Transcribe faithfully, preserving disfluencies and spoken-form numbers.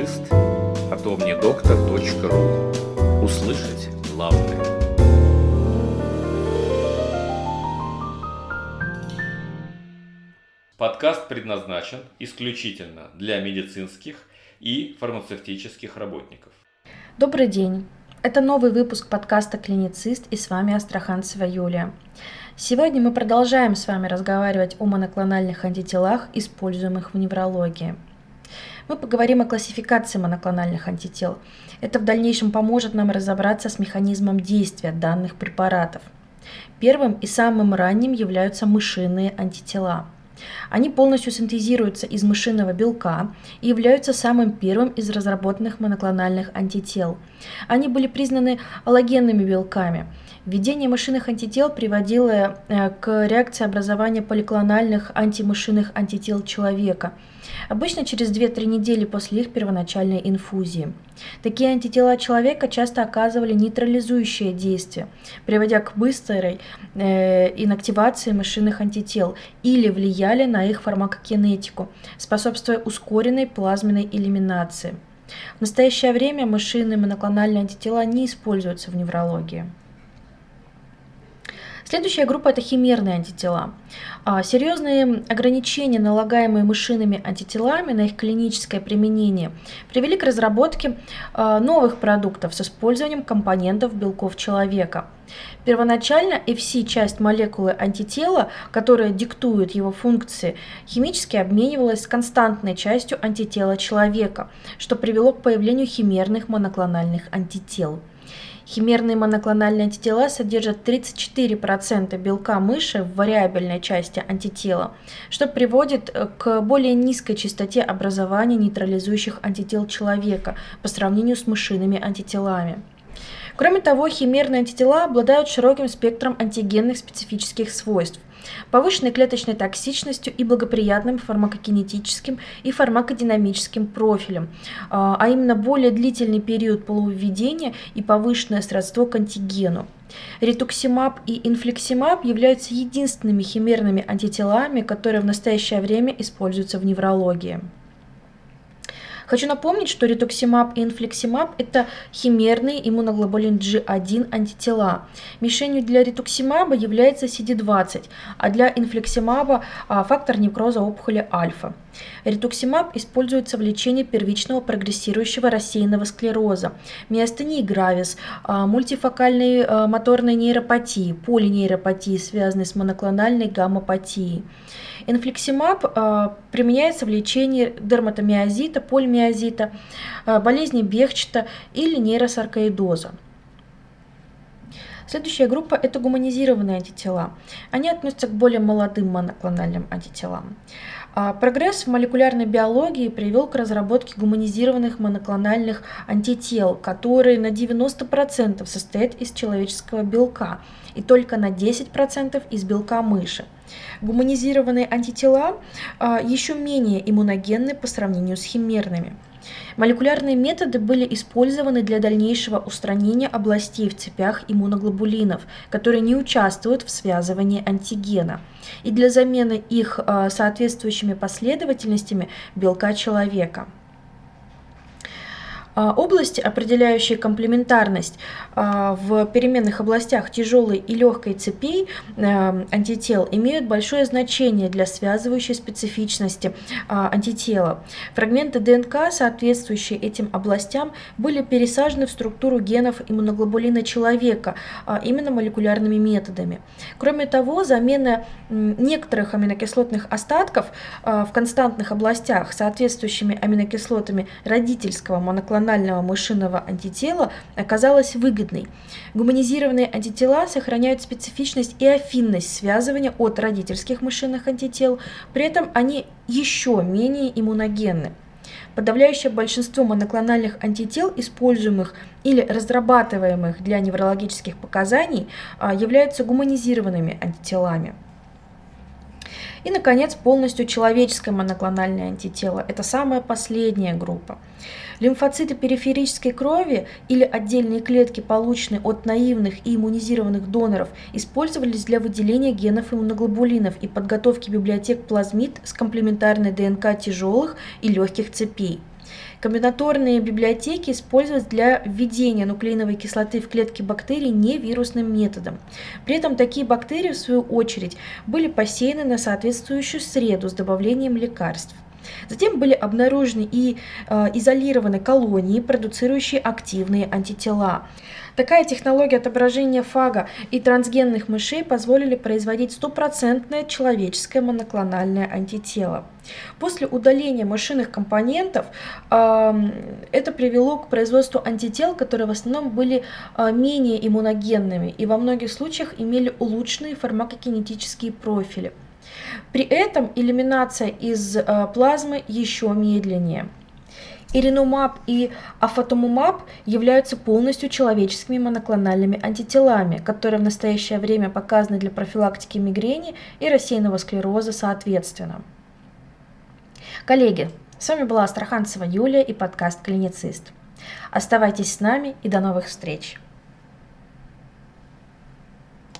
Клиницист, от мне доктор точка ру. Услышать главное. Подкаст предназначен исключительно для медицинских и фармацевтических работников. Добрый день! Это новый выпуск подкаста «Клиницист» и с вами Астраханцева Юлия. Сегодня мы продолжаем с вами разговаривать о моноклональных антителах, используемых в неврологии. Мы поговорим о классификации моноклональных антител. Это в дальнейшем поможет нам разобраться с механизмом действия данных препаратов. Первым и самым ранним являются мышиные антитела. Они полностью синтезируются из мышиного белка и являются самым первым из разработанных моноклональных антител. Они были признаны аллогенными белками. Введение мышиных антител приводило к реакции образования поликлональных антимышиных антител человека, обычно через две-три недели после их первоначальной инфузии. Такие антитела человека часто оказывали нейтрализующее действие, приводя к быстрой э, инактивации мышиных антител или влияли на их фармакокинетику, способствуя ускоренной плазменной элиминации. В настоящее время мышиные моноклональные антитела не используются в неврологии. Следующая группа – это химерные антитела. Серьезные ограничения, налагаемые мышиными антителами на их клиническое применение, привели к разработке новых продуктов с использованием компонентов белков человека. Первоначально эф си-часть молекулы антитела, которая диктует его функции, химически обменивалась с константной частью антитела человека, что привело к появлению химерных моноклональных антител. Химерные моноклональные антитела содержат тридцать четыре процента белка мыши в вариабельной части антитела, что приводит к более низкой частоте образования нейтрализующих антител человека по сравнению с мышиными антителами. Кроме того, химерные антитела обладают широким спектром антигенных специфических свойств, повышенной клеточной токсичностью и благоприятным фармакокинетическим и фармакодинамическим профилем, а именно более длительный период полувведения и повышенное сродство к антигену. Ритуксимаб и инфликсимаб являются единственными химерными антителами, которые в настоящее время используются в неврологии. Хочу напомнить, что ритуксимаб и инфликсимаб – это химерные иммуноглобулин джи один антитела. Мишенью для ритуксимаба является си ди двадцать, а для инфликсимаба – фактор некроза опухоли альфа. Ритуксимаб используется в лечении первичного прогрессирующего рассеянного склероза, миастении гравис, мультифокальной моторной нейропатии, полинейропатии, связанной с моноклональной гаммапатией. Инфликсимаб применяется в лечении дерматомиозита, полимиозита, болезни Бехчета или нейросаркоидоза. Следующая группа – это гуманизированные антитела. Они относятся к более молодым моноклональным антителам. Прогресс в молекулярной биологии привел к разработке гуманизированных моноклональных антител, которые на девяносто процентов состоят из человеческого белка и только на десять процентов из белка мыши. Гуманизированные антитела еще менее иммуногенны по сравнению с химерными. Молекулярные методы были использованы для дальнейшего устранения областей в цепях иммуноглобулинов, которые не участвуют в связывании антигена, и для замены их соответствующими последовательностями белка человека. Области, определяющие комплементарность в переменных областях тяжелой и легкой цепей антител, имеют большое значение для связывающей специфичности антитела. Фрагменты ДНК, соответствующие этим областям, были пересажены в структуру генов иммуноглобулина человека именно молекулярными методами. Кроме того, замена некоторых аминокислотных остатков в константных областях соответствующими аминокислотами родительского моноклонального мышиного антитела оказалась выгодной. Гуманизированные антитела сохраняют специфичность и аффинность связывания от родительских мышиных антител, при этом они еще менее иммуногенны. Подавляющее большинство моноклональных антител, используемых или разрабатываемых для неврологических показаний, являются гуманизированными антителами. И, наконец, полностью человеческое моноклональное антитело – это самая последняя группа. Лимфоциты периферической крови или отдельные клетки, полученные от наивных и иммунизированных доноров, использовались для выделения генов иммуноглобулинов и подготовки библиотек плазмид с комплементарной ДНК тяжелых и легких цепей. Комбинаторные библиотеки использовать для введения нуклеиновой кислоты в клетки бактерий невирусным методом. При этом такие бактерии, в свою очередь, были посеяны на соответствующую среду с добавлением лекарств. Затем были обнаружены и э, изолированы колонии, продуцирующие активные антитела. Такая технология отображения фага и трансгенных мышей позволили производить стопроцентное человеческое моноклональное антитело. После удаления мышиных компонентов э, это привело к производству антител, которые в основном были э, менее иммуногенными и во многих случаях имели улучшенные фармакокинетические профили. При этом элиминация из плазмы еще медленнее. Иринумаб и афатумумаб являются полностью человеческими моноклональными антителами, которые в настоящее время показаны для профилактики мигрени и рассеянного склероза соответственно. Коллеги, с вами была Астраханцева Юлия и подкаст «Клиницист». Оставайтесь с нами и до новых встреч!